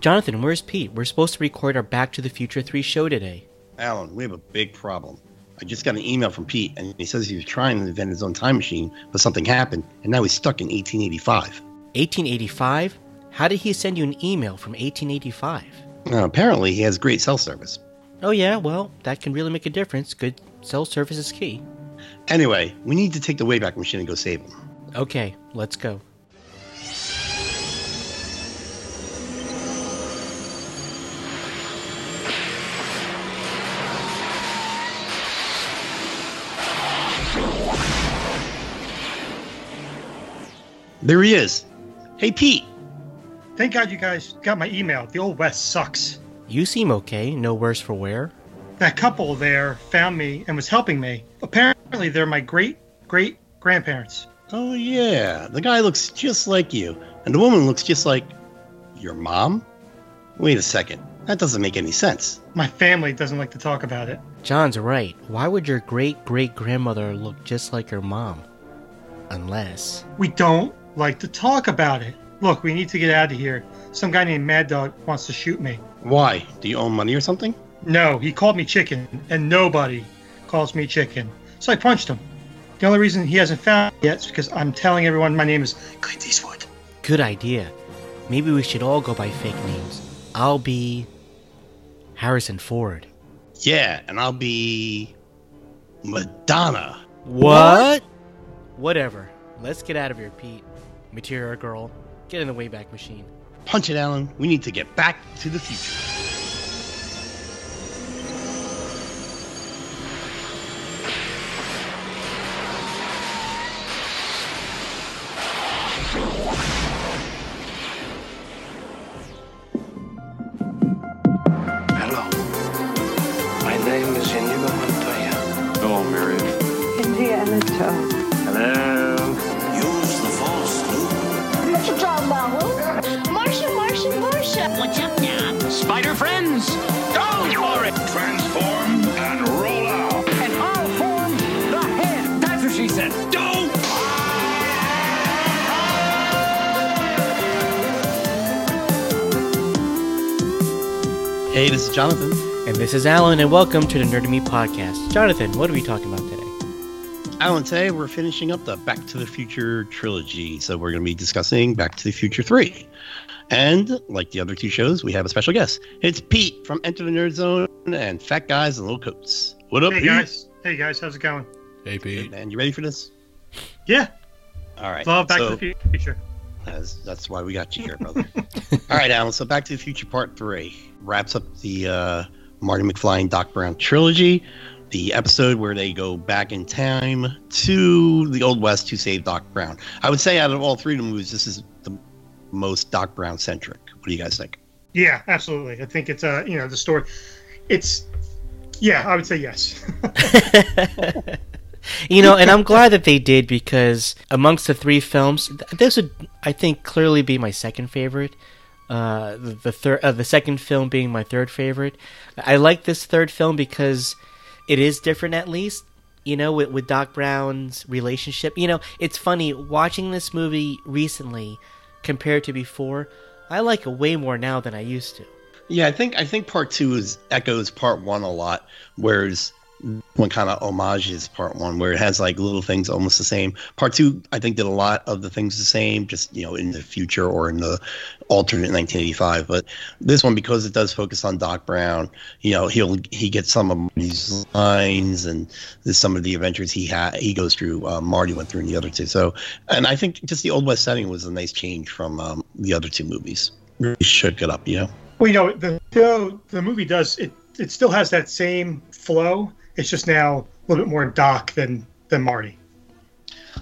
Jonathan, where's Pete? We're supposed to record our Back to the Future 3 show today. Alan, we have a big problem. I just got an email from Pete, and he says he was trying to invent his own time machine, but something happened, and now he's stuck in 1885. 1885? How did he send you an email from 1885? Apparently, he has great cell service. Oh yeah, well, that can really make a difference. Good cell service is key. Anyway, we need to take the Wayback Machine and go save him. Okay, let's go. There he is. Hey, Pete. Thank God you guys got my email. The Old West sucks. You seem okay. No worse for wear. That couple there found me and was helping me. Apparently, they're my great-great-grandparents. Oh, yeah. The guy looks just like you. And the woman looks just like your mom? Wait a second. That doesn't make any sense. My family doesn't like to talk about it. John's right. Why would your great-great-grandmother look just like your mom? Unless... We don't like to talk about it. Look, we need to get out of here. Some guy named Mad Dog wants to shoot me. Why? Do you owe money or something? No, he called me chicken, and nobody calls me chicken. So I punched him. The only reason he hasn't found me yet is because I'm telling everyone my name is Clint Eastwood. Good idea. Maybe we should all go by fake names. I'll be... Harrison Ford. Yeah, and I'll be... Madonna. What? Whatever. Let's get out of here, Pete. Material Girl, get in the Wayback Machine. Punch it, Alan. We need to get back to the future. Hello. My name is Inigo Montoya. Hello, Miriam. India Anatol. Hello. Use the false loop. Marcia, John Marshall, Marcia. What's up now? Spider friends, go for it. Transform and roll out. And I'll form the head. That's what she said. Don't. Hey, this is Jonathan. And this is Alan, and welcome to the Nerdy Me podcast. Jonathan, what are we talking about today? Alan, today we're finishing up the Back to the Future trilogy, so we're going to be discussing Back to the Future 3. And, like the other two shows, we have a special guest. It's Pete from Enter the Nerd Zone and Fat Guys in Little Coats. What up, Pete? Hey, guys. How's it going? Hey, Pete. Good, man. You ready for this? Yeah. All right. Love Back to the Future. That's why we got you here, brother. All right, Alan, so Back to the Future Part 3 wraps up the Marty McFly and Doc Brown trilogy. The episode where they go back in time to the Old West to save Doc Brown. I would say out of all three of the movies, this is the most Doc Brown-centric. What do you guys think? Yeah, absolutely. I think it's, the story. It's, yeah, I would say yes. And I'm glad that they did, because amongst the three films, this would, I think, clearly be my second favorite. The second film being my third favorite. I like this third film because... it is different, at least, with Doc Brown's relationship. It's funny, watching this movie recently compared to before, I like it way more now than I used to. Yeah, I think Part 2 echoes Part 1 a lot, whereas one kind of homages Part 1, where it has, like, little things almost the same. Part 2, I think, did a lot of the things the same, just, in the future or in the alternate 1985. But this one, because it does focus on Doc Brown, he gets some of these lines and some of the adventures he goes through, Marty went through in the other two. So, and I think just the Old West setting was a nice change from the other two movies. Really shook it up, Well, the movie does, it still has that same flow. It's just now a little bit more Doc than Marty.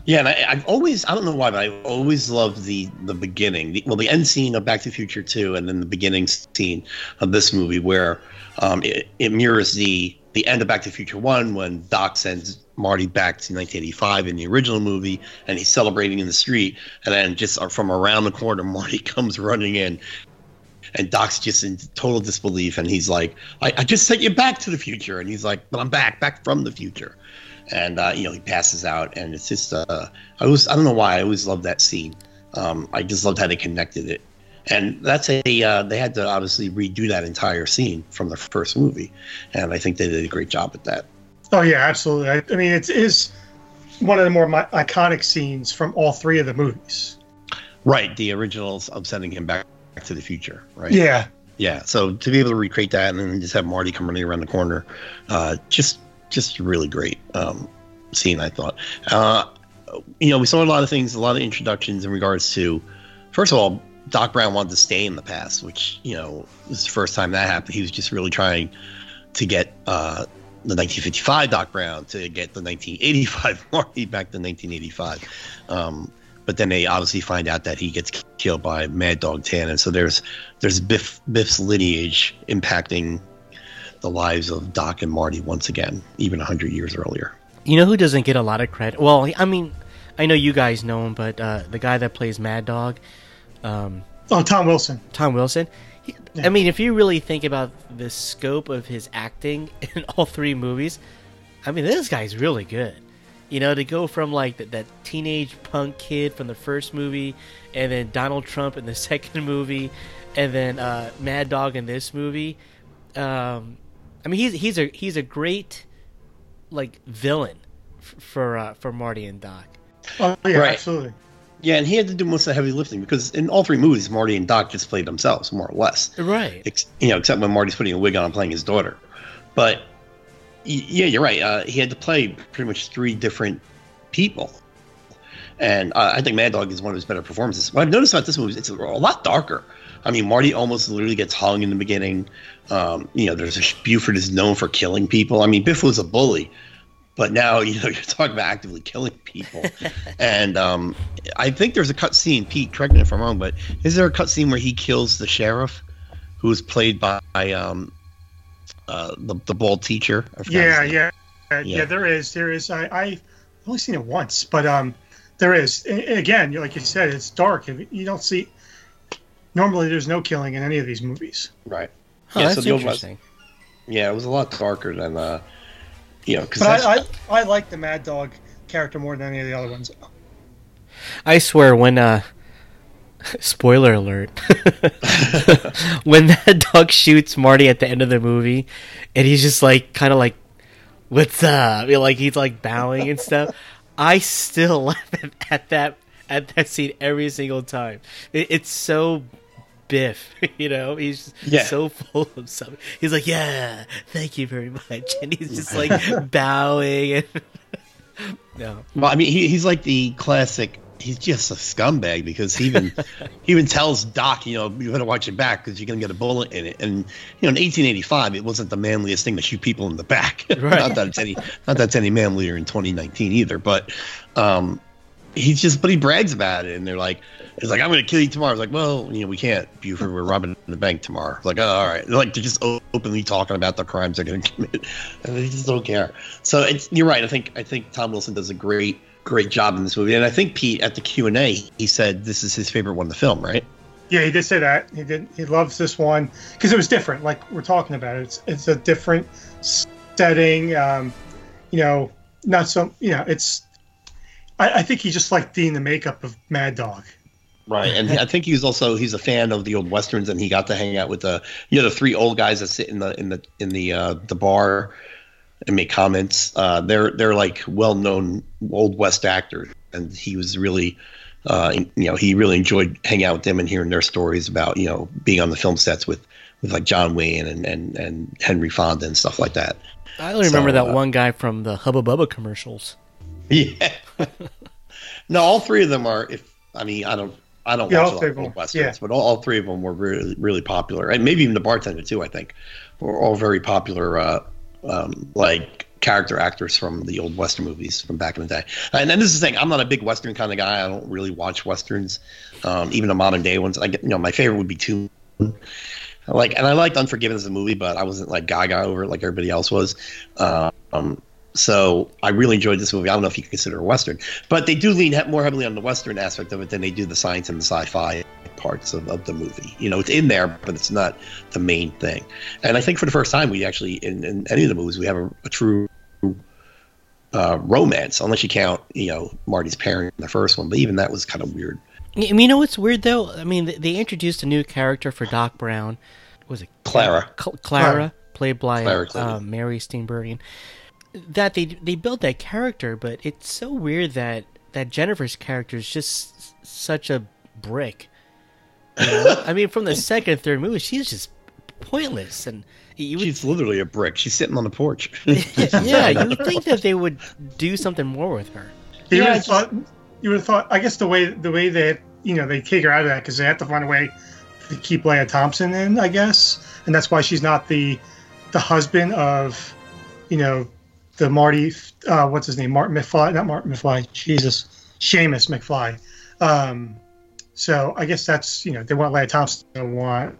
Yeah, and I don't know why, but I always loved the beginning. The end scene of Back to the Future 2 and then the beginning scene of this movie where it mirrors the end of Back to the Future 1 when Doc sends Marty back to 1985 in the original movie and he's celebrating in the street. And then just from around the corner, Marty comes running in. And Doc's just in total disbelief, and he's like, I just sent you back to the future. And he's like, but I'm back from the future. And, he passes out, and it's just, I don't know why, I always loved that scene. I just loved how they connected it. And that's a they had to obviously redo that entire scene from the first movie, and I think they did a great job at that. Oh yeah, absolutely. I mean, it is one of the more iconic scenes from all three of the movies. Right, the originals of sending him back to the future, right? Yeah. Yeah, so to be able to recreate that and then just have Marty come running around the corner, just really great scene, I thought. You know, we saw a lot of things, a lot of introductions in regards to, first of all, Doc Brown wanted to stay in the past, which, you know, was the first time that happened. He was just really trying to get the 1955 Doc Brown to get the 1985 Marty back to 1985. But then they obviously find out that he gets killed by Mad Dog Tannen. So there's Biff's lineage impacting the lives of Doc and Marty once again, even 100 years earlier. You know who doesn't get a lot of credit? Well, I mean, I know you guys know him, but the guy that plays Mad Dog. Tom Wilson. Tom Wilson. I mean, if you really think about the scope of his acting in all three movies, I mean, this guy's really good. You know, to go from like that teenage punk kid from the first movie, and then Donald Trump in the second movie, and then Mad Dog in this movie. I mean, he's a great like villain for Marty and Doc. Oh yeah, right. Absolutely. Yeah, and he had to do most of the heavy lifting because in all three movies, Marty and Doc just played themselves more or less. Right. You know, except when Marty's putting a wig on and playing his daughter, but. Yeah, you're right. He had to play pretty much three different people. And I think Mad Dog is one of his better performances. What I've noticed about this movie is it's a lot darker. I mean, Marty almost literally gets hung in the beginning. You know, Buford is known for killing people. I mean, Biff was a bully. But now, you know, you're talking about actively killing people. And I think there's a cut scene, Pete, correct me if I'm wrong, but is there a cut scene where he kills the sheriff who was played by... the bald teacher. Yeah, there is. I've only seen it once, but there is. And again, like you said, it's dark. You don't see. Normally, there's no killing in any of these movies. Right. Oh, yeah, that's interesting. It was a lot darker than you know. But I like the Mad Dog character more than any of the other ones. I swear, when spoiler alert. When that dog shoots Marty at the end of the movie and he's just like kind of like, what's up? You know, like he's like bowing and stuff. I still laugh at that scene every single time. It's so Biff, you know, he's so full of something. He's like, yeah, thank you very much. And he's just like bowing and no. Well, I mean he's like the classic. He's just a scumbag because he even tells Doc, you know, you better watch your back because you're going to get a bullet in it. And, you know, in 1885, it wasn't the manliest thing to shoot people in the back. Right. not that it's any manlier in 2019 either. But he brags about it. And they're like, it's like, I'm going to kill you tomorrow. It's like, well, you know, we can't, Buford. We're robbing the bank tomorrow. It's like, oh, all right. They're like, they're just openly talking about the crimes they're going to commit. And they just don't care. So you're right. I think Tom Wilson does a great job in this movie. And I think Pete at the Q&A he said this is his favorite one in the film, right? Yeah, he did say that. He loves this one because it was different, like we're talking about. It's a different setting, you know, not so, you know, it's I think he just liked the makeup of Mad Dog. Right, and I think he's a fan of the old westerns, and he got to hang out with the three old guys that sit in the bar and make comments. They're like well-known old West actors, and he was really, you know, he really enjoyed hanging out with them and hearing their stories about, you know, being on the film sets with like John Wayne and Henry Fonda and stuff like that. I only remember that one guy from the Hubba Bubba commercials. Yeah. No, all three of them are. I don't watch a lot of old westerns, but all three of them were really, really popular, and maybe even the bartender too. I think were all very popular. Like character actors from the old Western movies from back in the day. And then this is the thing, I'm not a big Western kind of guy. I don't really watch Westerns, even the modern day ones. I get, you know, my favorite would be Toon. And I liked Unforgiven as a movie, but I wasn't like gaga over it like everybody else was. So I really enjoyed this movie. I don't know if you could consider it a Western, but they do lean more heavily on the Western aspect of it than they do the science and the sci-fi parts of the movie. You know, it's in there, but it's not the main thing. And I think for the first time, we actually, in any of the movies, we have a true romance, unless you count, you know, Marty's parent in the first one. But even that was kind of weird. You know what's weird, though? I mean, they introduced a new character for Doc Brown. Was it Clara? Clara, played by Mary Steenburgen. That they built that character, but it's so weird that Jennifer's character is just such a brick. You know? I mean, from the second and third movie, she's just pointless, and she's literally a brick. She's sitting on the porch. Yeah, you would think that they would do something more with her. You would have thought. I guess the way that they kick her out of that because they have to find a way to keep Leia Thompson in, I guess, and that's why she's not the husband of the Marty. What's his name? Seamus McFly. So I guess that's they want Leia Thompson. They want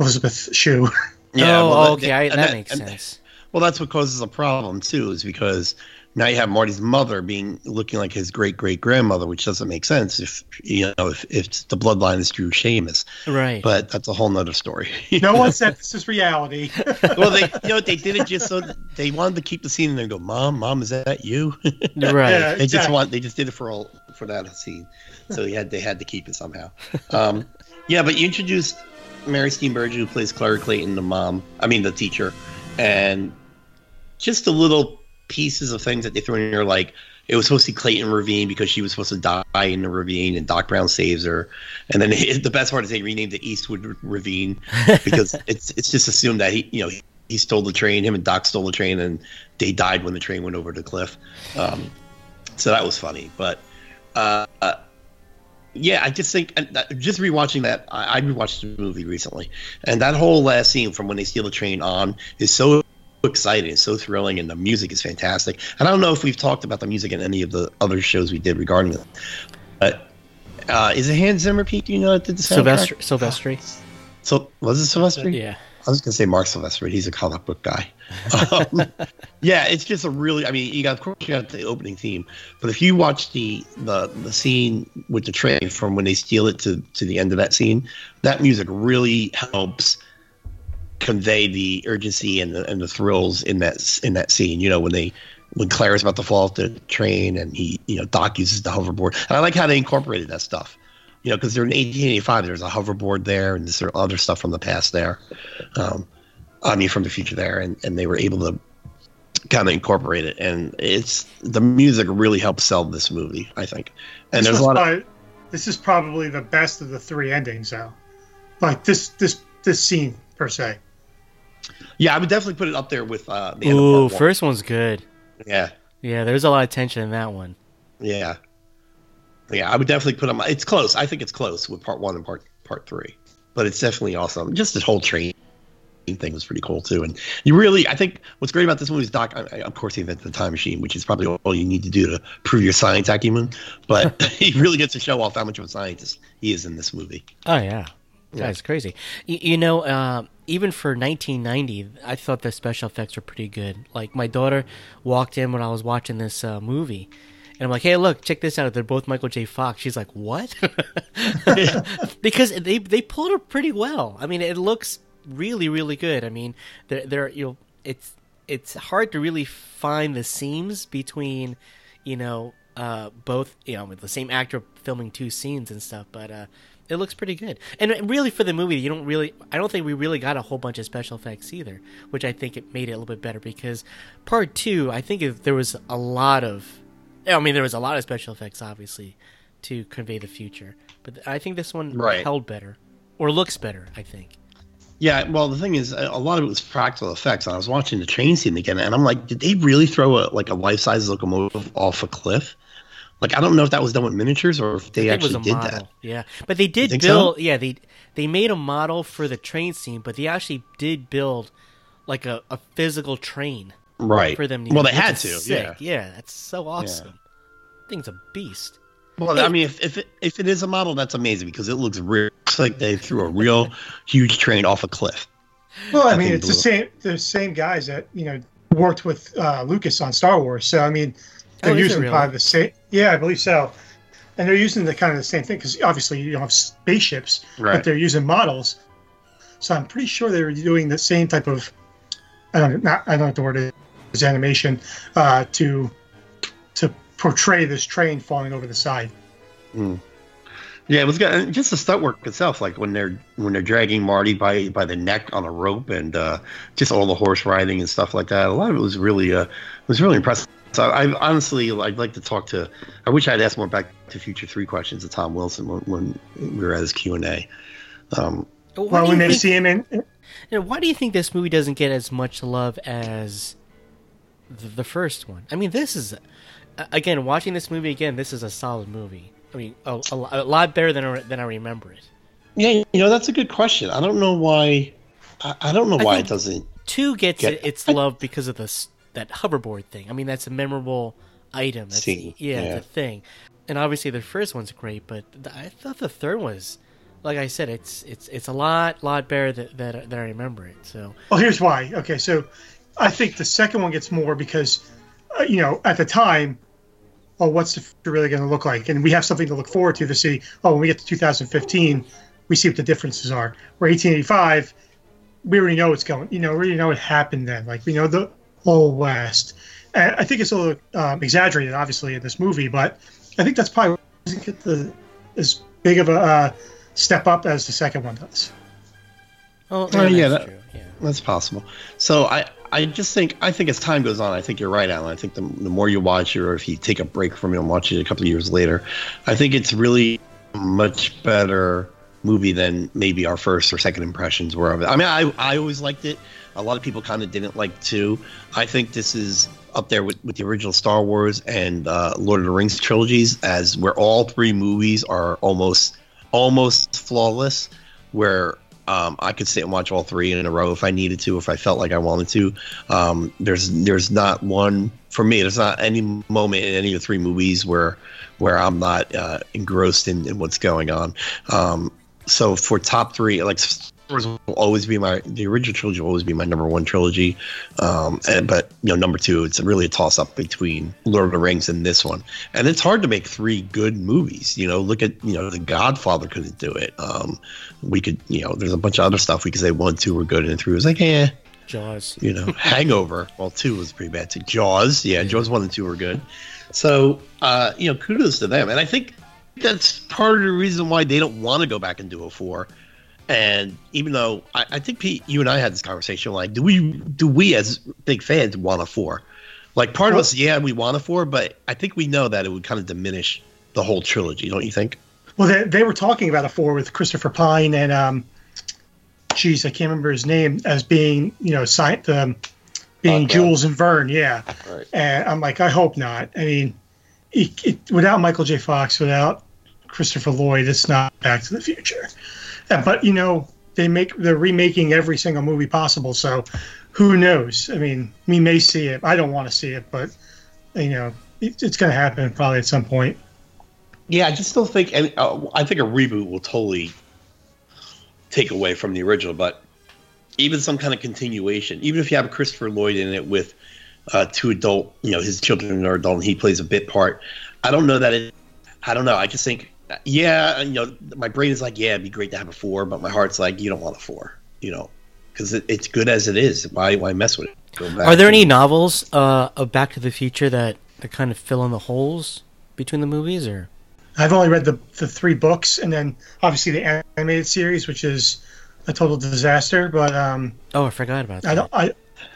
Elizabeth Shue. Yeah, that makes sense. Well, that's what causes a problem too, is because now you have Marty's mother looking like his great-great-grandmother, which doesn't make sense if the bloodline is through Seamus. Right. But that's a whole nother story. No one said this is reality. Well, they did it just so they wanted to keep the scene, and they go, "Mom, is that you?" Right. Yeah, exactly. They just did it for that scene, so they had to keep it somehow. But you introduced Mary Steenburgen, who plays Clara Clayton, the teacher, and just a little pieces of things that they threw in there, like it was supposed to be Clayton Ravine because she was supposed to die in the ravine, and Doc Brown saves her. And then the best part is they renamed it Eastwood Ravine because it's just assumed that he stole the train, him and Doc stole the train, and they died when the train went over the cliff. So that was funny, but I just think just rewatching that, I rewatched the movie recently, and that whole last scene from when they steal the train on is so exciting, it's so thrilling, and the music is fantastic. And I don't know if we've talked about the music in any of the other shows we did regarding it, but is it Hans Zimmer, Pete? Do you know that did the soundtrack? Silvestri. So was it Silvestri? Yeah, I was gonna say Mark Silvestri. He's a comic book guy. It's just a really. I mean, you got the opening theme, but if you watch the scene with the train from when they steal it to the end of that scene, that music really helps convey the urgency and the thrills in that scene. When Claire's about to fall off the train, and Doc uses the hoverboard, and I like how they incorporated that stuff. Because they're in 1885, there's a hoverboard there, and there's other stuff from the past there. From the future there, and they were able to kind of incorporate it. And it's the music really helps sell this movie, I think. And there's a lot of this is probably the best of the three endings, though. Like this scene per se. Yeah, I would definitely put it up there with the end of part one. First one's good. Yeah. Yeah, there's a lot of tension in that one. Yeah. Yeah, I would definitely put it on. It's close. I think it's close with part one and part three. But it's definitely awesome. Just the whole train thing was pretty cool, too. And I think what's great about this movie is Doc, of course, he invented the time machine, which is probably all you need to do to prove your science acumen. But he really gets to show off how much of a scientist he is in this movie. Oh, yeah. That's crazy. Even for 1990, I thought the special effects were pretty good. Like, my daughter walked in when I was watching this movie, and I'm like, "Hey, look, check this out. They're both Michael J. Fox." She's like, "What?" Because they pulled it pretty well. I mean, it looks really, really good. I mean, they're it's hard to really find the seams between both with the same actor filming two scenes and stuff, but. It looks pretty good, and really for the movie, I don't think we really got a whole bunch of special effects either, which I think it made it a little bit better because part two, I think there was a lot of special effects obviously to convey the future, but I think this one held better or looks better. I think. Yeah, well, the thing is, a lot of it was practical effects. I was watching the train scene again, and I'm like, did they really throw a life-size locomotive off a cliff? Like, I don't know if that was done with miniatures or if they actually did that. Yeah, but they did build. So? Yeah, they made a model for the train scene, but they actually did build like a physical train. Right. For them. Well, they had to. Sick. Yeah. Yeah, that's so awesome. Yeah. Thing's a beast. Well, I mean, if it is a model, that's amazing because it looks like they threw a real huge train off a cliff. Well, I mean, it's the same guys that worked with Lucas on Star Wars. So I mean. They're using probably the same. Yeah, I believe so. And they're using the same thing because obviously you don't have spaceships, but they're using models. So I'm pretty sure they were doing the same type of. I don't know what the word is. Animation to portray this train falling over the side. Mm. Yeah, it was good. And just the stunt work itself, like when they're dragging Marty by the neck on a rope, and just all the horse riding and stuff like that. A lot of it was really impressive. So I honestly, I'd like to talk to. I wish I'd asked more Back to Future 3 questions to Tom Wilson when we were at his Q&A. Well, we may see him in. You know, why do you think this movie doesn't get as much love as the first one? I mean, this is, again, watching this movie again, this is a solid movie. I mean, a lot better than I remember it. Yeah, you know, that's a good question. I don't know why. I don't know why it doesn't. Two gets its love because of that hoverboard thing. I mean, that's a memorable item. That's, yeah, the thing. And obviously, the first one's great, but I thought the third was, like I said, it's a lot better than I remember it. So, well, here's why. Okay, so I think the second one gets more because, you know, at the time, oh, what's the future really going to look like? And we have something to look forward to see, oh, when we get to 2015, we see what the differences are. Where 1885, we already know it's going. You know, we already know what happened then. Like, we know the Old West. And I think it's a little exaggerated, obviously, in this movie, but I think that's probably doesn't get as big of a step up as the second one does. Oh, yeah, that's possible. So I just think, as time goes on, I think you're right, Alan. I think the more you watch it, or if you take a break from it and watch it a couple of years later, I think it's really a much better movie than maybe our first or second impressions were of it. I mean, I always liked it. A lot of people kind of didn't like too. I think this is up there with the original Star Wars and Lord of the Rings trilogies, as where all three movies are almost flawless, where I could sit and watch all three in a row if I needed to, if I felt like I wanted to. There's not one for me. There's not any moment in any of the three movies where I'm not engrossed in what's going on. So for top three, like, the original trilogy will always be my number one trilogy, but you know, number two, it's really a toss up between Lord of the Rings and this one. And it's hard to make three good movies. You know, look at, you know, The Godfather couldn't do it. We could, you know, there's a bunch of other stuff we could say 1, 2 were good, and 3 was like, eh. Jaws, you know, Hangover. Well, 2 was pretty bad too. Jaws, yeah, Jaws 1 and 2 were good. So you know, kudos to them. And I think that's part of the reason why they don't want to go back and do a 4. And even though I think, Pete, you and I had this conversation, like, do we as big fans want a 4? Like, part of us, yeah, we want a 4, but I think we know that it would kind of diminish the whole trilogy, don't you think? Well, they were talking about a 4 with Christopher Pine and, I can't remember his name, as being, you know, Jules and Verne, yeah. Right. And I'm like, I hope not. I mean, without Michael J. Fox, without Christopher Lloyd, it's not Back to the Future. But, you know, they're remaking every single movie possible, so who knows? I mean, we may see it. I don't want to see it, but, you know, it's going to happen probably at some point. Yeah, I just don't think – I think a reboot will totally take away from the original, but even some kind of continuation, even if you have Christopher Lloyd in it with two adult – you know, his children are adult and he plays a bit part, I don't know that it – I don't know. I just think – yeah, you know, my brain is like, yeah, it'd be great to have a 4, but my heart's like, you don't want a 4, you know, because it's good as it is. Why mess with it? Are there any novels of Back to the Future that kind of fill in the holes between the movies? Or I've only read the 3 books, and then obviously the animated series, which is a total disaster. But I forgot about that.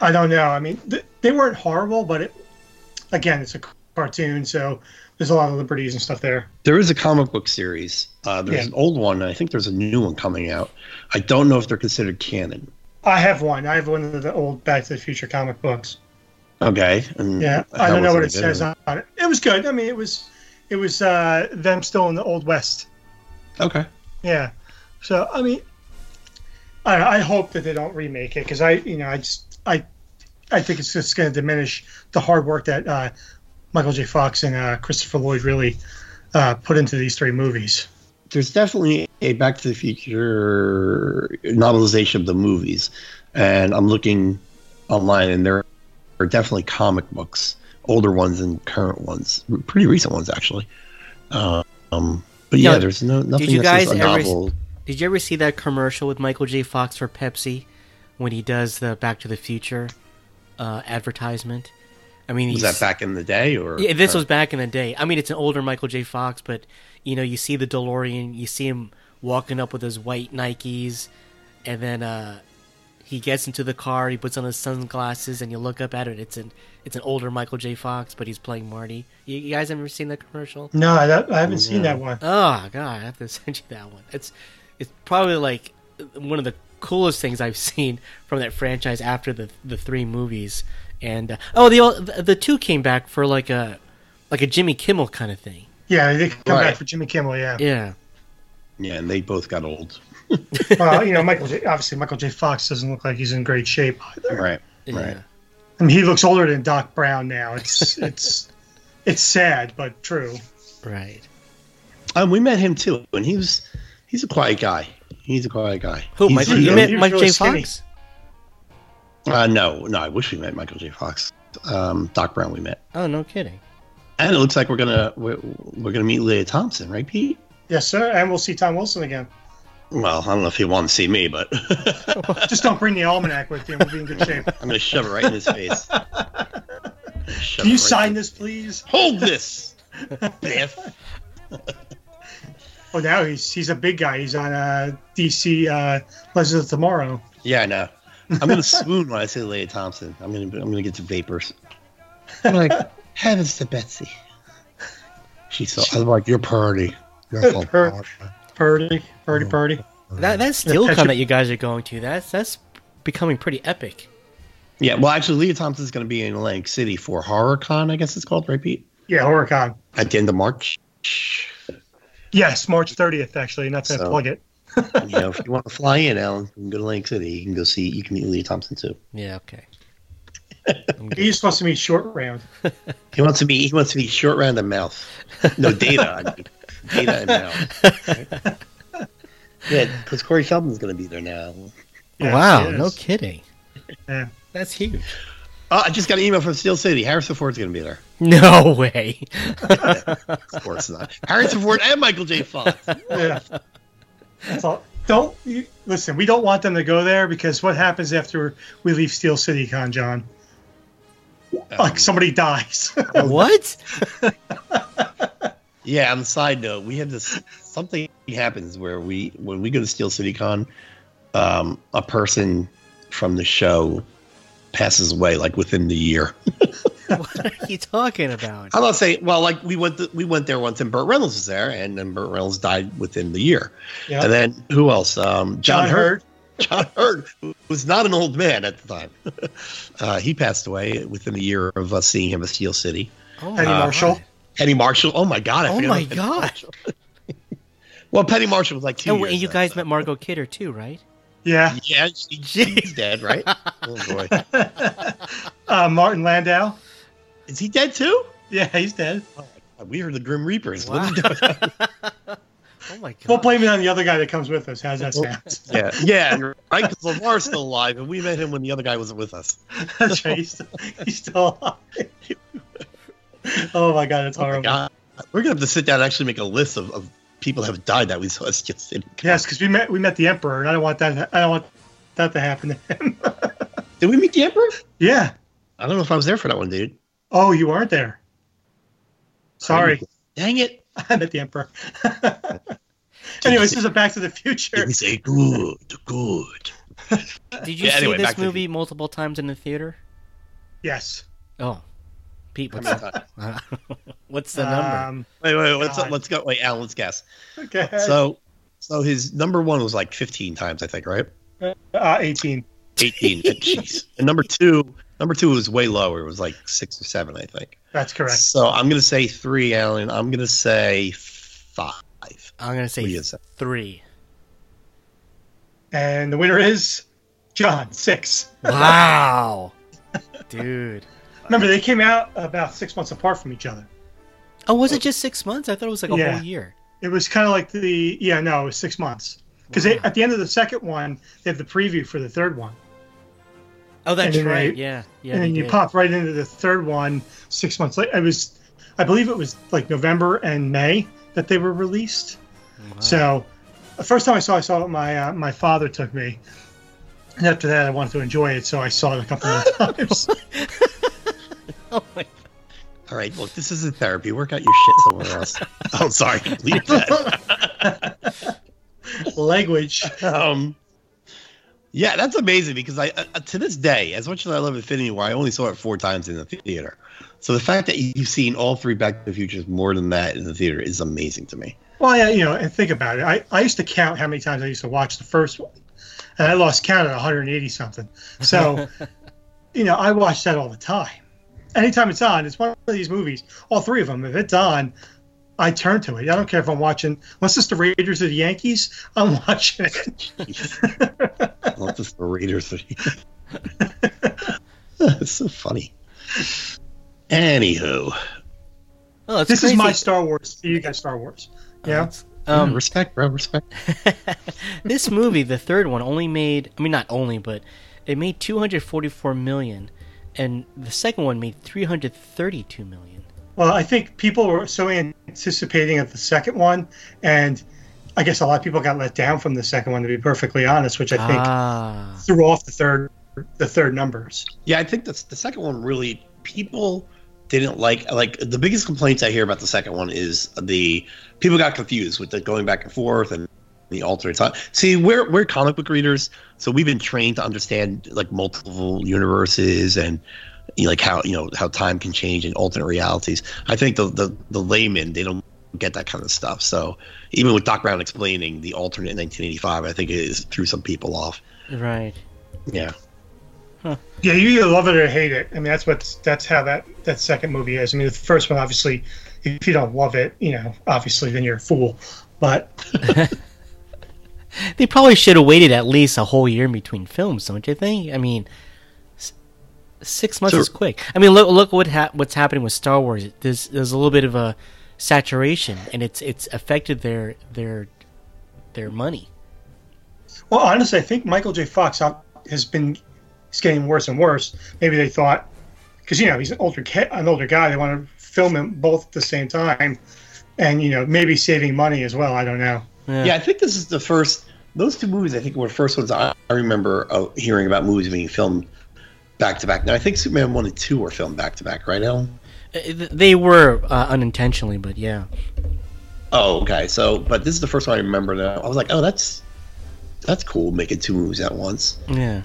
I don't know. I mean, they weren't horrible, but again, it's a cartoon, so. There's a lot of liberties and stuff there. There is a comic book series. There's an old one, and I think there's a new one coming out. I don't know if they're considered canon. I have one. I have one of the old Back to the Future comic books. Okay. And yeah, I don't know what it says on it. It was good. I mean, it was them still in the Old West. Okay. Yeah. So I mean, I hope that they don't remake it, because I think it's just going to diminish the hard work that. Michael J. Fox and Christopher Lloyd really put into these 3 movies. There's definitely a Back to the Future novelization of the movies. And I'm looking online, and there are definitely comic books, older ones and current ones, pretty recent ones, actually. But yeah, there's nothing that's a novel. Did you ever see that commercial with Michael J. Fox for Pepsi when he does the Back to the Future advertisement? I mean, was that back in the day, or yeah, this was back in the day. I mean, it's an older Michael J. Fox, but you know, you see the DeLorean, you see him walking up with his white Nikes, and then he gets into the car, he puts on his sunglasses, and you look up at it. It's an older Michael J. Fox, but he's playing Marty. You guys ever seen that commercial? No, I haven't seen that one. Oh God, I have to send you that one. It's probably like one of the coolest things I've seen from that franchise after the three movies. And the two came back for like a Jimmy Kimmel kind of thing. Yeah, they come back for Jimmy Kimmel. Yeah, and they both got old. Well, you know, Michael J. Fox doesn't look like he's in great shape either. Right. I mean, he looks older than Doc Brown now. It's sad but true. Right. We met him too, and he's a quiet guy. Who? You met Michael J. Fox? No, I wish we met Michael J. Fox. Doc Brown we met. Oh, no kidding. And it looks like we're gonna meet Leah Thompson, right, Pete? Yes, sir. And we'll see Tom Wilson again. Well, I don't know if he wants to see me, but just don't bring the almanac with you. We'll be in good shape. I'm gonna shove it right in his face. Can you sign this, please? Hold this, Biff. Oh, now he's a big guy. He's on DC Legends of Tomorrow. Yeah, I know. I'm gonna swoon when I say Leia Thompson. I'm gonna get to vapors. I'm like, heavens to Betsy. I'm like, you're purdy. You're called purdy. That SteelCon that you guys are going to. That's becoming pretty epic. Yeah, well, actually, Leia Thompson's gonna be in Atlantic City for HorrorCon. I guess it's called, right, Pete? Yeah, HorrorCon at the end of March. Yes, March 30th. Actually, not to plug it. You know, if you want to fly in, Alan, you can go to Atlantic City. You can meet Leah Thompson too. Yeah, okay. He's supposed to meet Short Round. He wants to meet Short Round and Mouth. No, Data and Mouth. Right? Yeah, because Corey Feldman's going to be there now. Yeah, wow, no kidding. Yeah. That's huge. Oh, I just got an email from Steel City. Harrison Ford's going to be there. No way. Of course not. Harrison Ford and Michael J. Fox. Yeah. So listen. We don't want them to go there because what happens after we leave Steel City Con, John? Like somebody dies. What? Yeah. On the side note, we have this something happens where when we go to Steel City Con, a person from the show passes away like within the year. What are you talking about? I'm not saying. Well, like we went there once, and Burt Reynolds was there, and then Burt Reynolds died within the year. Yep. And then who else? John Hurt. John Hurt was not an old man at the time. He passed away within a year of us seeing him at Steel City. Penny Marshall. Oh my God! Oh my God! Well, Penny Marshall was like 2 years. And you guys met Margot Kidder too, right? Yeah. Yeah, she's dead, right? Oh boy. Martin Landau. Is he dead too? Yeah, he's dead. Oh, we heard the Grim Reapers. Wow. Oh my God! We'll blame it on the other guy that comes with us. How's that sound? Yeah, right. Because Lamar's still alive, and we met him when the other guy wasn't with us. That's right. He's still alive. Oh my God, that's horrible. God. We're gonna have to sit down and actually make a list of people that have died that we saw at Steel City. Yes, because we met the Emperor, and I don't want that to happen to him. Did we meet the Emperor? Yeah. I don't know if I was there for that one, dude. Oh, you aren't there. Sorry. Dang it. I met the Emperor. Anyways, this is a Back to the Future. Did we say good? Did you see this movie multiple times in the theater? Yes. Oh. Pete, what's the number? Wait, let's go. Wait, Alan, let's guess. Okay. So his number one was like 15 times, I think, right? 18. 18. Jeez. And number two was way lower. It was like 6 or 7, I think. That's correct. So I'm going to say 3, Alan. I'm going to say 5. I'm going to say 3. And the winner is John, 6. Wow. Dude. Remember, they came out about 6 months apart from each other. Oh, was it just 6 months? I thought it was like a whole year. It was kind of like it was 6 months. Because at the end of the second one, they have the preview for the third one. Oh, that's right. Yeah. And then you pop right into the third one 6 months later. I believe it was like November and May that they were released. Wow. So the first time I saw it, my father took me. And after that, I wanted to enjoy it, so I saw it a couple of times. Oh my God. All right, look, this isn't therapy. Work out your shit somewhere else. Oh, sorry. Leave that. Language. Yeah, that's amazing because I to this day, as much as I love Infinity War, I only saw it 4 times in the theater. So the fact that you've seen all 3 Back to the Futures more than that in the theater is amazing to me. Well, yeah, you know, and think about it. I used to count how many times I used to watch the first one, and I lost count at 180-something. So, you know, I watched that all the time. Anytime it's on, it's one of these movies, all 3 of them. If it's on, I turn to it. I don't care if I'm watching, unless it's the Raiders or the Yankees, I'm watching it. Unless it's the Raiders or the Yankees. That's so funny. Anywho. Oh, this crazy. Is my Star Wars. You got Star Wars. Yeah. Respect, bro. Respect. This movie, the third one, only made, I mean, not only, but it made $244 million. And the second one made $332 million. Well, I think people were so anticipating of the second one, and I guess a lot of people got let down from the second one, to be perfectly honest, which I think threw off the third numbers. Yeah, I think the second one really, people didn't like the biggest complaints I hear about the second one is the people got confused with the going back and forth and the alternate time. See, we're comic book readers, so we've been trained to understand like multiple universes and like how how time can change and alternate realities. I think the layman, they don't get that kind of stuff. So even with Doc Brown explaining the alternate 1985, I think it threw some people off. Right. Yeah. Huh. Yeah, you either love it or hate it. I mean, that's how that second movie is. I mean, the first one, obviously, if you don't love it, obviously, then you're a fool. But. They probably should have waited at least a whole year in between films, don't you think? I mean, 6 months is quick. I mean, look what's happening with Star Wars. There's a little bit of a saturation, and it's affected their money. Well, honestly, I think Michael J. Fox is getting worse and worse. Maybe they thought, because he's an older guy, they want to film him both at the same time, and maybe saving money as well. I don't know. Yeah, I think this is the first. Those 2 movies, I think, were the first ones I remember hearing about movies being filmed back to back. Now, I think Superman 1 and 2 were filmed back to back, right, Alan? They were unintentionally, but yeah. Oh, okay. So, but this is the first one I remember. Now I was like, oh, that's cool, making 2 movies at once. Yeah.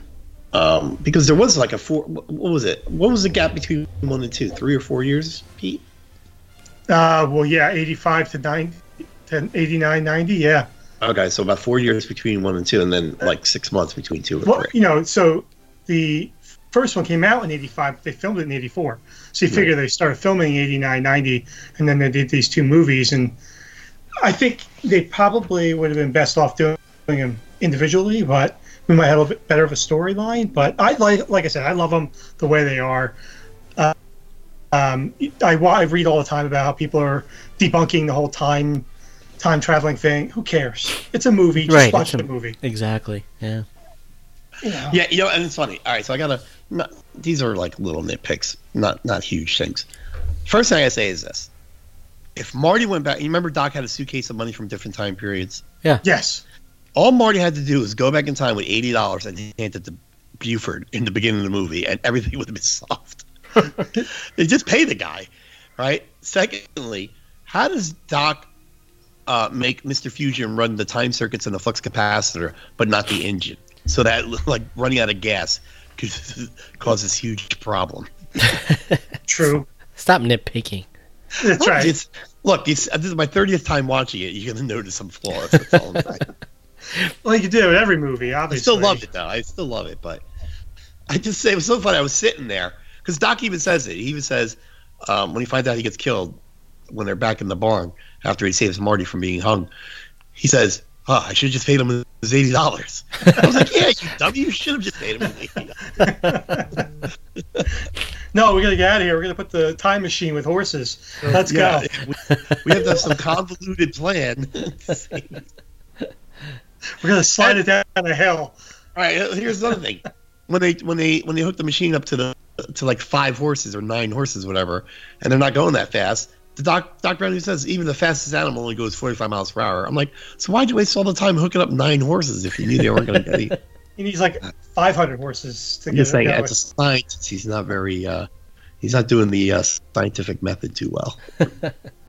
Because there was like a 4. What was it? What was the gap between 1 and 2? 3 or 4 years, Pete? Well, yeah, 85 to 90. 89, 90, yeah. Okay, so about 4 years between 1 and 2, and then like 6 months between 2 and 3. So the first one came out in 85, but they filmed it in 84. So you figure they started filming in 89, 90, and then they did these 2 movies. And I think they probably would have been best off doing them individually, but we might have a little bit better of a storyline. But like I said, I love them the way they are. I read all the time about how people are debunking the whole time traveling thing. Who cares? It's a movie. Just watch the movie. Exactly. Yeah. Yeah. And it's funny. All right. So these are like little nitpicks, not huge things. First thing I say is this: if Marty went back, you remember Doc had a suitcase of money from different time periods. Yeah. Yes. All Marty had to do was go back in time with $80 and hand it to Buford in the beginning of the movie, and everything would have been solved. They just pay the guy, right? Secondly, how does Doc make Mr. Fusion run the time circuits and the flux capacitor, but not the engine? So that running out of gas causes huge problem. True. Stop nitpicking. That's right. This is my 30th time watching it. You're gonna notice some flaws. That's all I'm saying. Like you do in every movie, obviously. I still love it though. But I just say it was so funny. I was sitting there because Doc even says it. He even says when he finds out he gets killed when they're back in the barn. After he saves Marty from being hung, he says, I should have just paid him his $80. I was like, yeah, you dummy, you should have just paid him his $80. No, we're going to get out of here. We're going to put the time machine with horses. Let's go. We have to have some convoluted plan. We're going to slide it down a hill. All right, here's another thing. When they hook the machine up to like 5 horses or 9 horses, whatever, and they're not going that fast, the Doc Brown says even the fastest animal only goes 45 miles per hour. I'm like, so why'd you waste all the time hooking up 9 horses if you knew they weren't going to get it? He needs like 500 horses to get it. He's saying as a scientist, he's not very he's not doing the scientific method too well.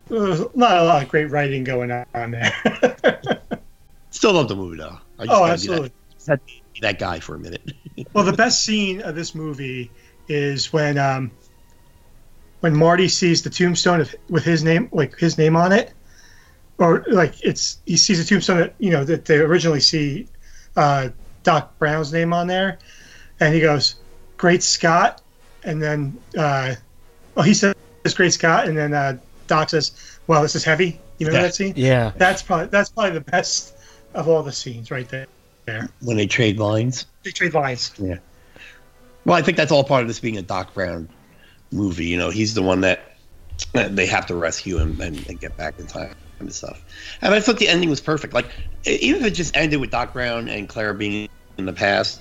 Not a lot of great writing going on there. Still love the movie, though. I just absolutely. That guy for a minute. Well, the best scene of this movie is when Marty sees the tombstone with his name, like his name on it, or like he sees a tombstone that, you know, that they originally see Doc Brown's name on there, and he goes, "Great Scott," and then he says, "Great Scott," and then Doc says, "Well, this is heavy." You remember that scene? Yeah, that's probably the best of all the scenes right there. When they trade lines. They trade lines. Yeah. Well, I think that's all part of this being a Doc Brown movie. You know, he's the one that they have to rescue him and get back in time and stuff. And I thought the ending was perfect. Like, even if it just ended with Doc Brown and Clara being in the past,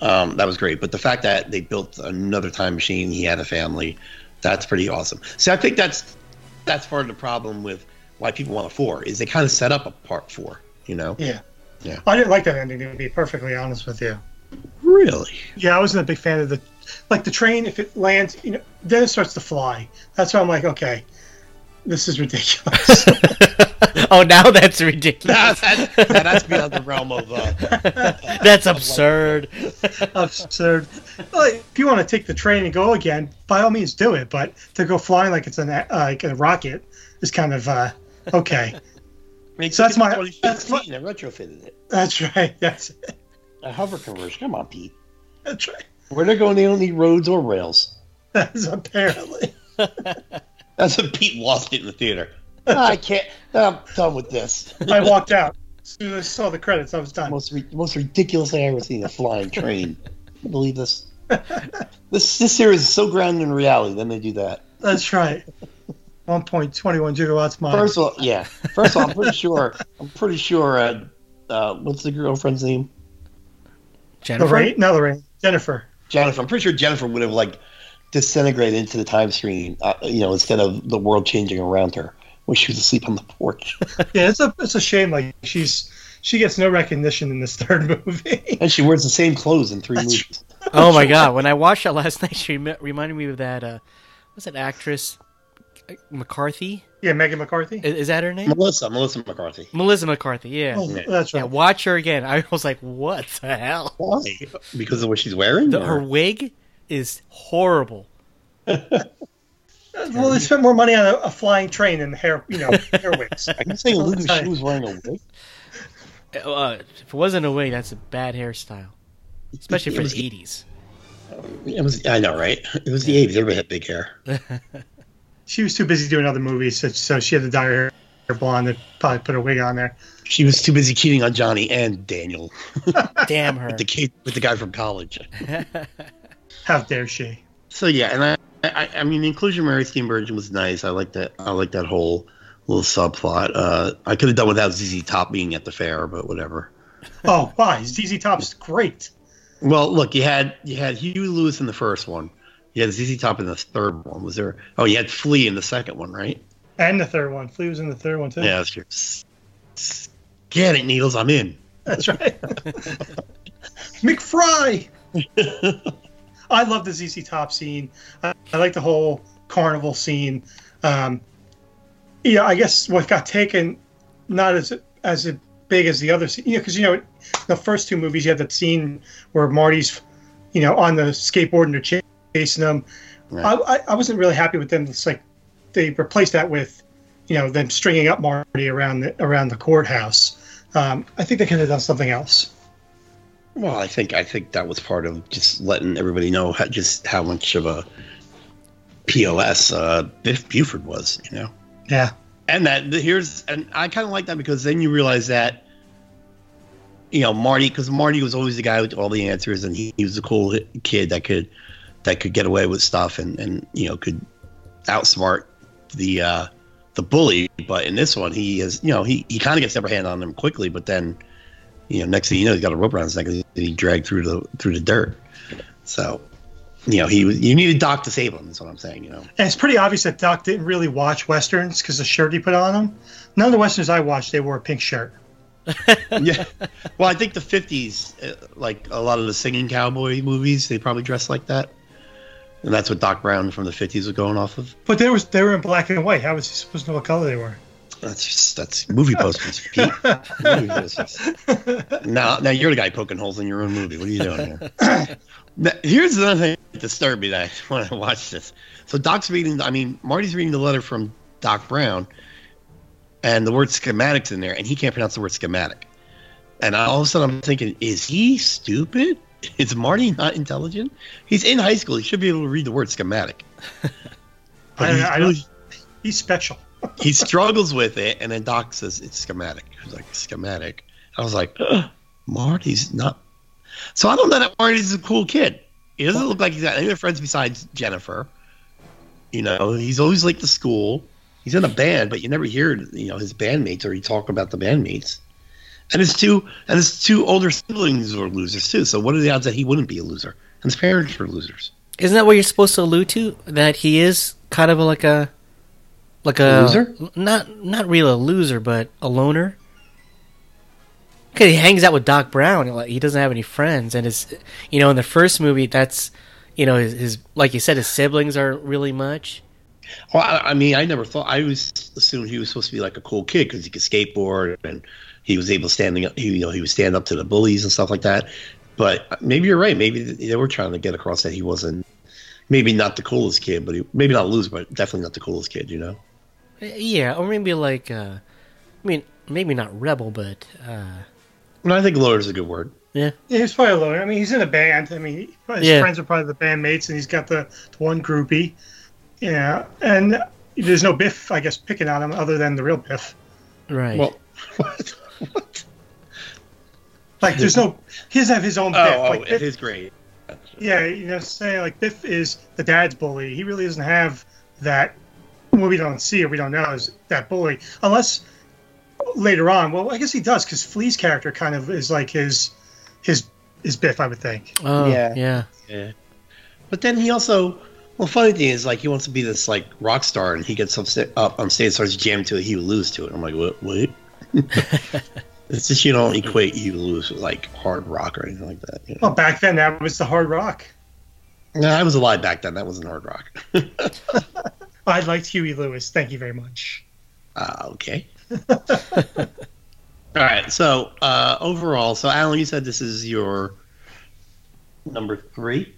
that was great. But the fact that they built another time machine, he had a family, that's pretty awesome. So I think that's part of the problem with why people want a 4, is they kind of set up a part 4, you know? Yeah. Yeah. I didn't like that ending, to be perfectly honest with you. Really? Yeah, I wasn't a big fan of the train. If it lands, you know, then it starts to fly. That's why I'm like, okay, this is ridiculous. Oh, now that's ridiculous. That's beyond the realm of. That's absurd. Absurd. Well, if you want to take the train and go again, by all means, do it. But to go flying like it's like a rocket is kind of okay. I mean, so that's I retrofitted it. That's right. That's it. A hover conversion. Come on, Pete. That's right. Where they're going, they don't need roads or rails. That's apparently. That's what Pete lost it in the theater. I can't. I'm done with this. I walked out. As soon as I saw the credits, I was done. Most ridiculous thing I've ever seen, a flying train. I can't believe this. This series is so grounded in reality. Then they do that. That's right. 1.21 gigawatts miles. First of all, I'm pretty sure. What's the girlfriend's name? Jennifer. Lorraine. Jennifer. I'm pretty sure Jennifer would have disintegrated into the time screen, instead of the world changing around her when she was asleep on the porch. Yeah, it's a shame. She gets no recognition in this third movie, and she wears the same clothes in three movies. Oh my God! When I watched that last night, she reminded me of that. What's that actress? McCarthy? Yeah, Megan McCarthy. Is that her name? Melissa McCarthy. Melissa McCarthy, yeah. Oh, that's right. Yeah, watch her again. I was like, what the hell? Why? Because of what she's wearing? Her wig is horrible. Well, they spent more money on a flying train than hair wigs. Are you saying Luke she was wearing a wig? If it wasn't a wig, that's a bad hairstyle. Especially for the 80s. I know, right? It was the 80s. Everybody had big hair. She was too busy doing other movies, so she had to dye her hair blonde and probably put a wig on there. She was too busy cheating on Johnny and Daniel. Damn her. With the guy from college. How dare she? So yeah, and I mean, the inclusion of Mary Steenburgen was nice. I like that whole little subplot. I could have done without ZZ Top being at the fair, but whatever. Oh, why? ZZ Top's great. Well, look, you had Huey Lewis in the first one. You had ZZ Top in the third one. Was there? Oh, you had Flea in the second one, right? And the third one. Flea was in the third one, too. Yeah, that's true. Get it, Needles. I'm in. That's right. McFry! I love the ZZ Top scene. I like the whole carnival scene. I guess what got taken, not as big as the other scene. Because, the first two movies, you had that scene where Marty's, on the skateboard and they're chasing them. Right. I wasn't really happy with them. It's like they replaced that with, them stringing up Marty around the courthouse. I think they could have done something else. Well, I think that was part of just letting everybody know just how much of a POS Biff Buford was. Yeah. And and I kind of like that, because then you realize that. Marty, because Marty was always the guy with all the answers, and he was the cool kid that could get away with stuff and could outsmart the bully. But in this one, he is, he kind of gets the upper hand on him quickly, but then, next thing you know, he's got a rope around his neck and he dragged through the dirt. So, you needed Doc to save him. That's what I'm saying, And it's pretty obvious that Doc didn't really watch Westerns, because the shirt he put on him, none of the Westerns I watched, they wore a pink shirt. Yeah. Well, I think the 50s, like a lot of the singing cowboy movies, they probably dressed like that. And that's what Doc Brown from the 50s was going off of. But they were in black and white. How was he supposed to know what color they were? That's movie posters, Pete. Movie posters. Now you're the guy poking holes in your own movie. What are you doing here? Now, here's another thing that disturbed me that when I watched this. So Marty's reading the letter from Doc Brown, and the word schematic's in there, and he can't pronounce the word schematic. And all of a sudden I'm thinking, is he stupid? Is Marty not intelligent? He's in high school. He should be able to read the word schematic. He's special. He struggles with it, and then Doc says it's schematic. He's like, schematic. I was like, Marty's not. So I don't know that Marty's a cool kid. He doesn't look like he's got any other friends besides Jennifer. You know, he's always late to school. He's in a band, but you never hear his bandmates, or you talk about the bandmates. And his two older siblings were losers too. So what are the odds that he wouldn't be a loser? And his parents were losers. Isn't that what you're supposed to allude to? That he is kind of like a loser? Not really a loser, but a loner. Because he hangs out with Doc Brown. Like, he doesn't have any friends, and in the first movie, that's his like you said, his siblings aren't really much. Well, I never thought. I always assumed he was supposed to be like a cool kid because he could skateboard and he was able to he would stand up to the bullies and stuff like that. But maybe you're right. Maybe they were trying to get across that he wasn't, maybe not the coolest kid, but maybe not a loser, but definitely not the coolest kid. Yeah, or maybe like, maybe not rebel, but. I think loner is a good word. Yeah, he's probably a loner. He's in a band. His friends are probably the bandmates, and he's got the one groupie. Yeah, and there's no Biff, I guess, picking on him other than the real Biff. Right. Well, what? Like, there's no... He doesn't have his own Biff. Biff, it is great. Yeah, saying, like, Biff is the dad's bully. He really doesn't have that... What we don't see or we don't know is that bully. Unless later on... Well, I guess he does, because Flea's character kind of is like his Biff, I would think. Oh, yeah. But then he also... Well, funny thing is, like, he wants to be this, like, rock star, and he gets up on stage and starts jamming to it, he would lose to it. I'm like, what? It's just you don't equate he would lose with, like, hard rock or anything like that. Well, back then, that was the hard rock. No, I was alive back then. That wasn't hard rock. I liked Huey Lewis. Thank you very much. Okay. All right, so, overall, Alan, you said this is your number 3?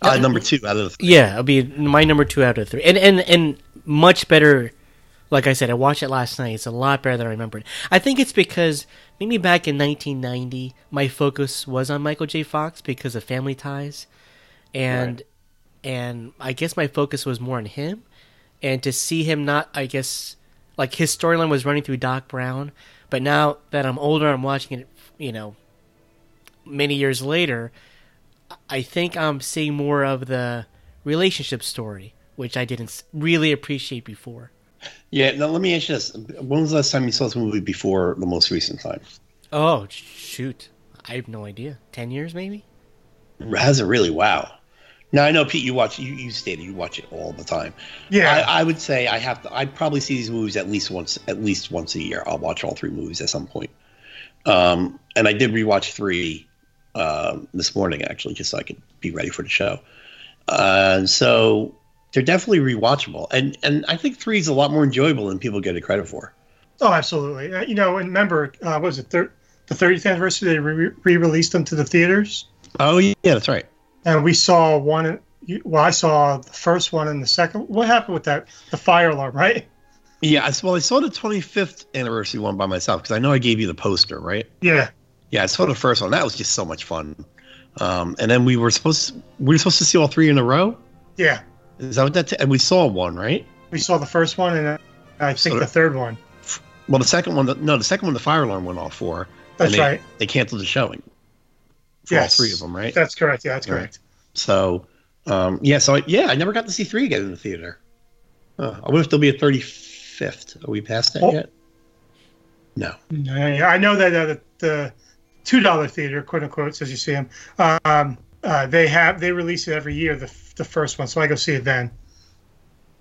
Number 2 out of 3. Yeah, it'll be my number 2 out of 3. And much better, like I said, I watched it last night. It's a lot better than I remembered. I think it's because maybe back in 1990, my focus was on Michael J. Fox because of Family Ties. And I guess my focus was more on him. And to see him not, I guess, like his storyline was running through Doc Brown. But now that I'm older, I'm watching it, many years later, I think I'm seeing more of the relationship story, which I didn't really appreciate before. Yeah, now let me ask you this. When was the last time you saw this movie before the most recent time? Oh, shoot. I have no idea. 10 years, maybe? Has it really? Wow. Now, I know, Pete, you stated you watch it all the time. Yeah. I would say I'd probably see these movies at least once a year. I'll watch all 3 movies at some point. And I did rewatch 3. This morning, actually, just so I could be ready for the show. So they're definitely rewatchable, and I think 3 is a lot more enjoyable than people get it credit for. Oh, absolutely! And remember, what was it, the 30th anniversary? They re-released them to the theaters. Oh yeah, that's right. And we saw one. Well, I saw the first one and the second. What happened with that? The fire alarm, right? Yeah. Well, I saw the 25th anniversary one by myself because I know I gave you the poster, right? Yeah. Yeah, I saw the first one. That was just so much fun. And then we were supposed to see all 3 in a row? Yeah. Is that what and we saw one, right? We saw the first one, and I think the third one. Well, the second one, the fire alarm went off for. That's right. They canceled the showing for all 3 of them, right? That's correct. Yeah, that's correct. So, I never got to see 3 again in the theater. I wonder if there'll be a 35th. Are we past that yet? No. I know that the $2 theater, quote unquote, says you see them. They release it every year, the first one, so I go see it then.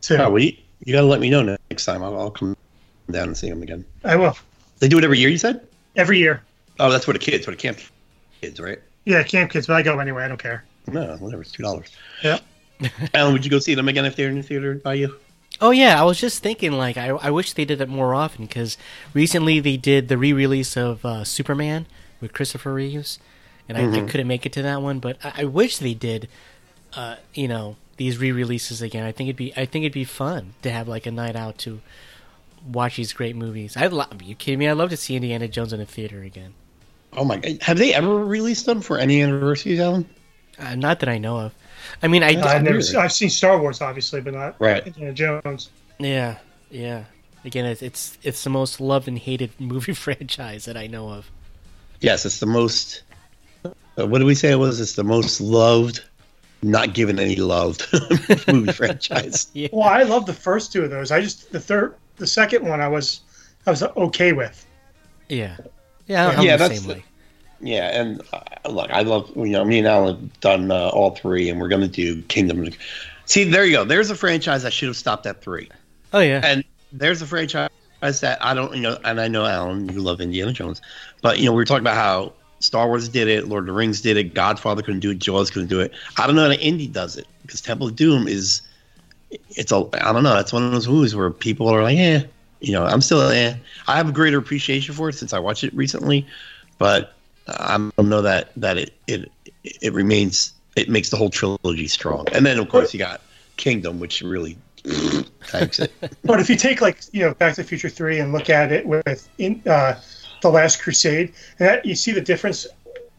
So you gotta let me know next time. I'll come down and see them again. I will. They do it every year, you said? Every year. Oh, that's for the camp kids, right? Yeah, camp kids, but I go anyway. I don't care. No, whatever. It's $2. Yeah. Alan, would you go see them again if they're in the theater by you? Oh, yeah. I was just thinking, like, I wish they did it more often, because recently they did the re-release of Superman with Christopher Reeves, and I couldn't make it to that one, but I wish they did, you know, these re-releases again. I think it'd be fun to have, like, a night out to watch these great movies. Are you kidding me? I'd love to see Indiana Jones in a theater again. Oh, my God. Have they ever released them for any anniversaries, Alan? Not that I know of. I mean, I've seen Star Wars, obviously, but not Indiana Jones. Yeah, yeah. Again, it's the most loved and hated movie franchise that I know of. Yes, it's the most. What did we say it was? It's the most loved, not given any loved movie franchise. Yeah. Well, I love the first two of those. The second one, I was okay with. Yeah, yeah, that's the same way. Yeah, and look, I love, you know, me and Alan have done all three, and we're going to do Kingdom. See, there you go. There's a franchise I should have stopped at three. Oh, yeah. And there's a franchise that I don't, you know, and I know, Alan, you love Indiana Jones, but, you know, we were talking about how Star Wars did it, Lord of the Rings did it, Godfather couldn't do it, Jaws couldn't do it. I don't know how Indy does it, because Temple of Doom is, I don't know, it's one of those movies where people are like, eh, you know, I'm still, eh. I have a greater appreciation for it since I watched it recently, but I don't know that it remains, it makes the whole trilogy strong. And then, of course, you got Kingdom, which really tanks it. But if you take, like, you know, Back to the Future 3 and look at it with The Last Crusade, and that, you see the difference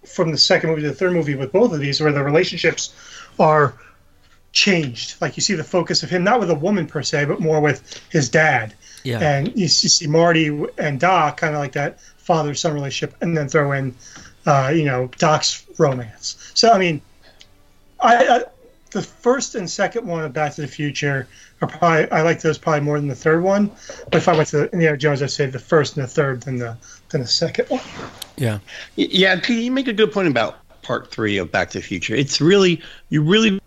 from the second movie to the third movie with both of these, where the relationships are changed. Like, you see the focus of him, not with a woman per se, but more with his dad. Yeah. And you see Marty and Doc, kind of like that father-son relationship, and then throw in, you know, Doc's romance. So, I mean, I the first and second one of Back to the Future are probably, I like those probably more than the third one. But if I went to Indiana Jones, I'd say the first and the third than the second one. Yeah. Yeah, you make a good point about part three of Back to the Future. It's really, you really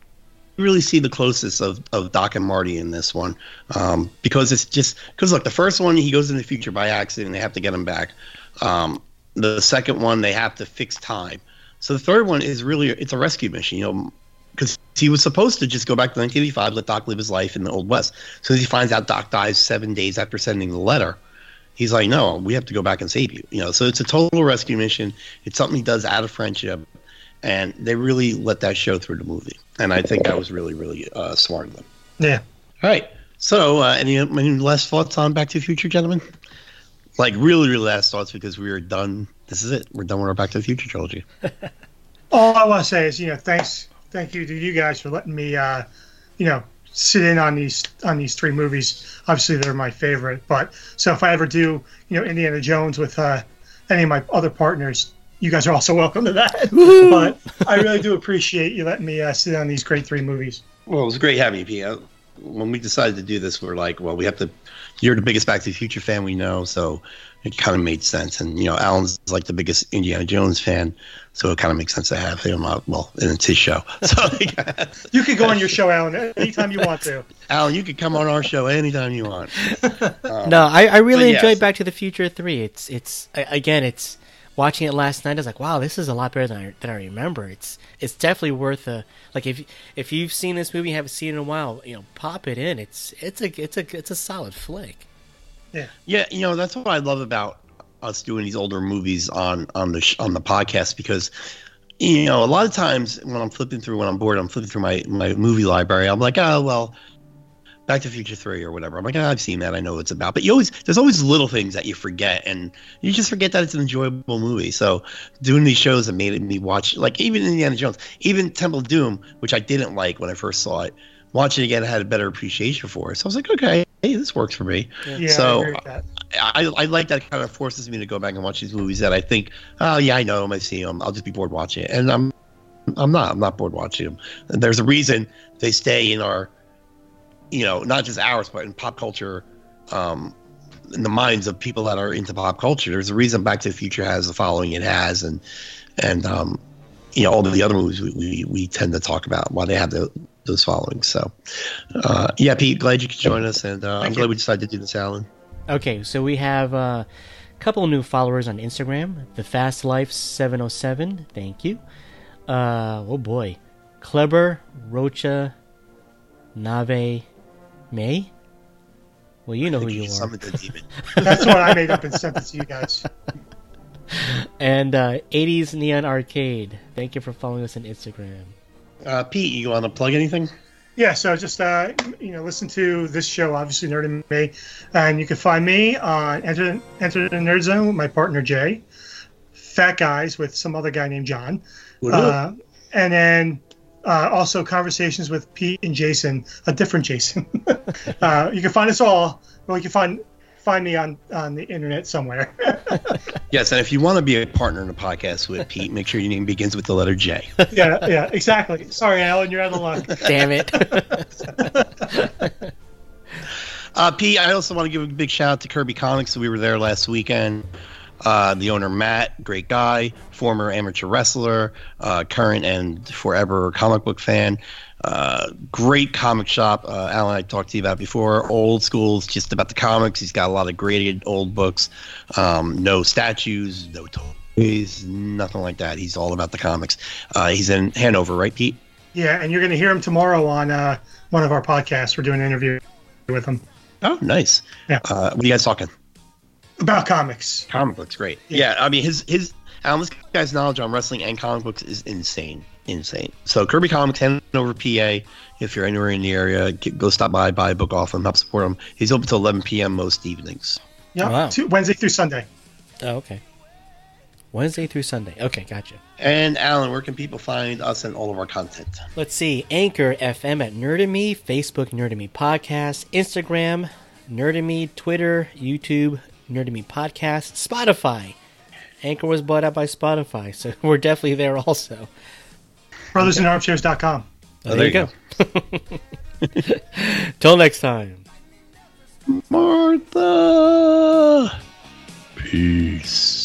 see the closest of Doc and Marty in this one, because it's just, because look, the first one, he goes in the future by accident and they have to get him back. The second one, they have to fix time. So the third one is really, it's a rescue mission, you know, because he was supposed to just go back to 1985, let Doc live his life in the Old West. So as he finds out Doc dies 7 days after sending the letter, he's like, no, we have to go back and save you, you know. So it's a total rescue mission. It's something he does out of friendship, and they really let that show through the movie. And I think that was really, really smart of them. Yeah. All right. So any last thoughts on Back to the Future, gentlemen? Like, really, really last thoughts, because we are done. This is it. We're done with our Back to the Future trilogy. All I want to say is, you know, thank you to you guys for letting me, you know, sit in on these three movies. Obviously, they're my favorite. But so if I ever do, you know, Indiana Jones with any of my other partners, you guys are also welcome to that. But I really do appreciate you letting me sit on these great three movies. Well, it was great having you, Pete. When we decided to do this, we were like, well, we have to. You're the biggest Back to the Future fan we know, so it kind of made sense. And, you know, Alan's like the biggest Indiana Jones fan, so it kind of makes sense to have him out. Well, and it's his show. So you could go on your show, Alan, anytime you want to. Alan, you could come on our show anytime you want. No, I really enjoyed Back to the Future 3. It's watching it last night, I was like, "Wow, this is a lot better than I remember." It's definitely worth a, like, if you've seen this movie and haven't seen it in a while, you know, pop it in. It's a solid flick. Yeah, yeah, you know, that's what I love about us doing these older movies on the podcast, because, you know, a lot of times when I'm bored, I'm flipping through my movie library. I'm like, oh well, Back to the Future 3 or whatever. I'm like, oh, I've seen that. I know what it's about. But there's always little things that you forget, and you just forget that it's an enjoyable movie. So doing these shows that made me watch, like, even Indiana Jones, even Temple of Doom, which I didn't like when I first saw it, watching it again, I had a better appreciation for it. So I was like, okay, hey, this works for me. Yeah, so I agree with that. I like that. It kind of forces me to go back and watch these movies that I think, oh yeah, I know them, I see them. I'll just be bored watching it. And I'm not bored watching them. And there's a reason they stay in our, you know, not just ours, but in pop culture, in the minds of people that are into pop culture. There's a reason Back to the Future has the following it has, and you know, all of the other movies we tend to talk about why they have those followings. So, yeah, Pete, glad you could join us, and I'm glad we decided to do this, Alan. Okay, so we have a couple new followers on Instagram. The Fast Life 707, thank you. Oh boy, Kleber Rocha Nerdy Me? Well, you know who you are. That's what I made up and sent it to you guys. And 80s Neon Arcade. Thank you for following us on Instagram. Pete, you want to plug anything? Yeah, so just listen to this show, obviously Nerdy Me, and you can find me on Enter the Nerd Zone with my partner Jay, Fat Guys with some other guy named John, and then also Conversations with Pete and Jason, a different Jason. You can find us all. Well, you can find me on the internet somewhere. Yes, and if you want to be a partner in a podcast with Pete, make sure your name begins with the letter J. Yeah, exactly. Sorry, Alan, you're out of luck. Damn it. Pete, I also want to give a big shout out to Kirby Comics. We were there last weekend. The owner, Matt, great guy, former amateur wrestler, current and forever comic book fan. Great comic shop. Alan, I talked to you about before. Old school's just about the comics. He's got a lot of graded old books. No statues, no toys, nothing like that. He's all about the comics. He's in Hanover, right, Pete? Yeah, and you're going to hear him tomorrow on one of our podcasts. We're doing an interview with him. Oh, nice. Yeah. What are you guys talking about? Comics. Comic books, great. Yeah, I mean, his Alan, this guy's knowledge on wrestling and comic books is insane. Insane. So Kirby Comics, Hanover, PA. If you're anywhere in the area, go stop by, buy a book off him, help support him. He's open till 11 p.m. most evenings. Yeah, wow. Wednesday through Sunday. Oh, okay. Wednesday through Sunday. Okay, gotcha. And Alan, where can people find us and all of our content? Let's see. Anchor FM at Nerdy Me, Facebook Nerdy Me Podcast, Instagram Nerdy Me, Twitter, YouTube Nerdy Me Podcast, Spotify. Anchor was bought out by Spotify, so we're definitely there also. BrothersInArmchairs.com. Oh, there you go. Till next time. Martha. Peace.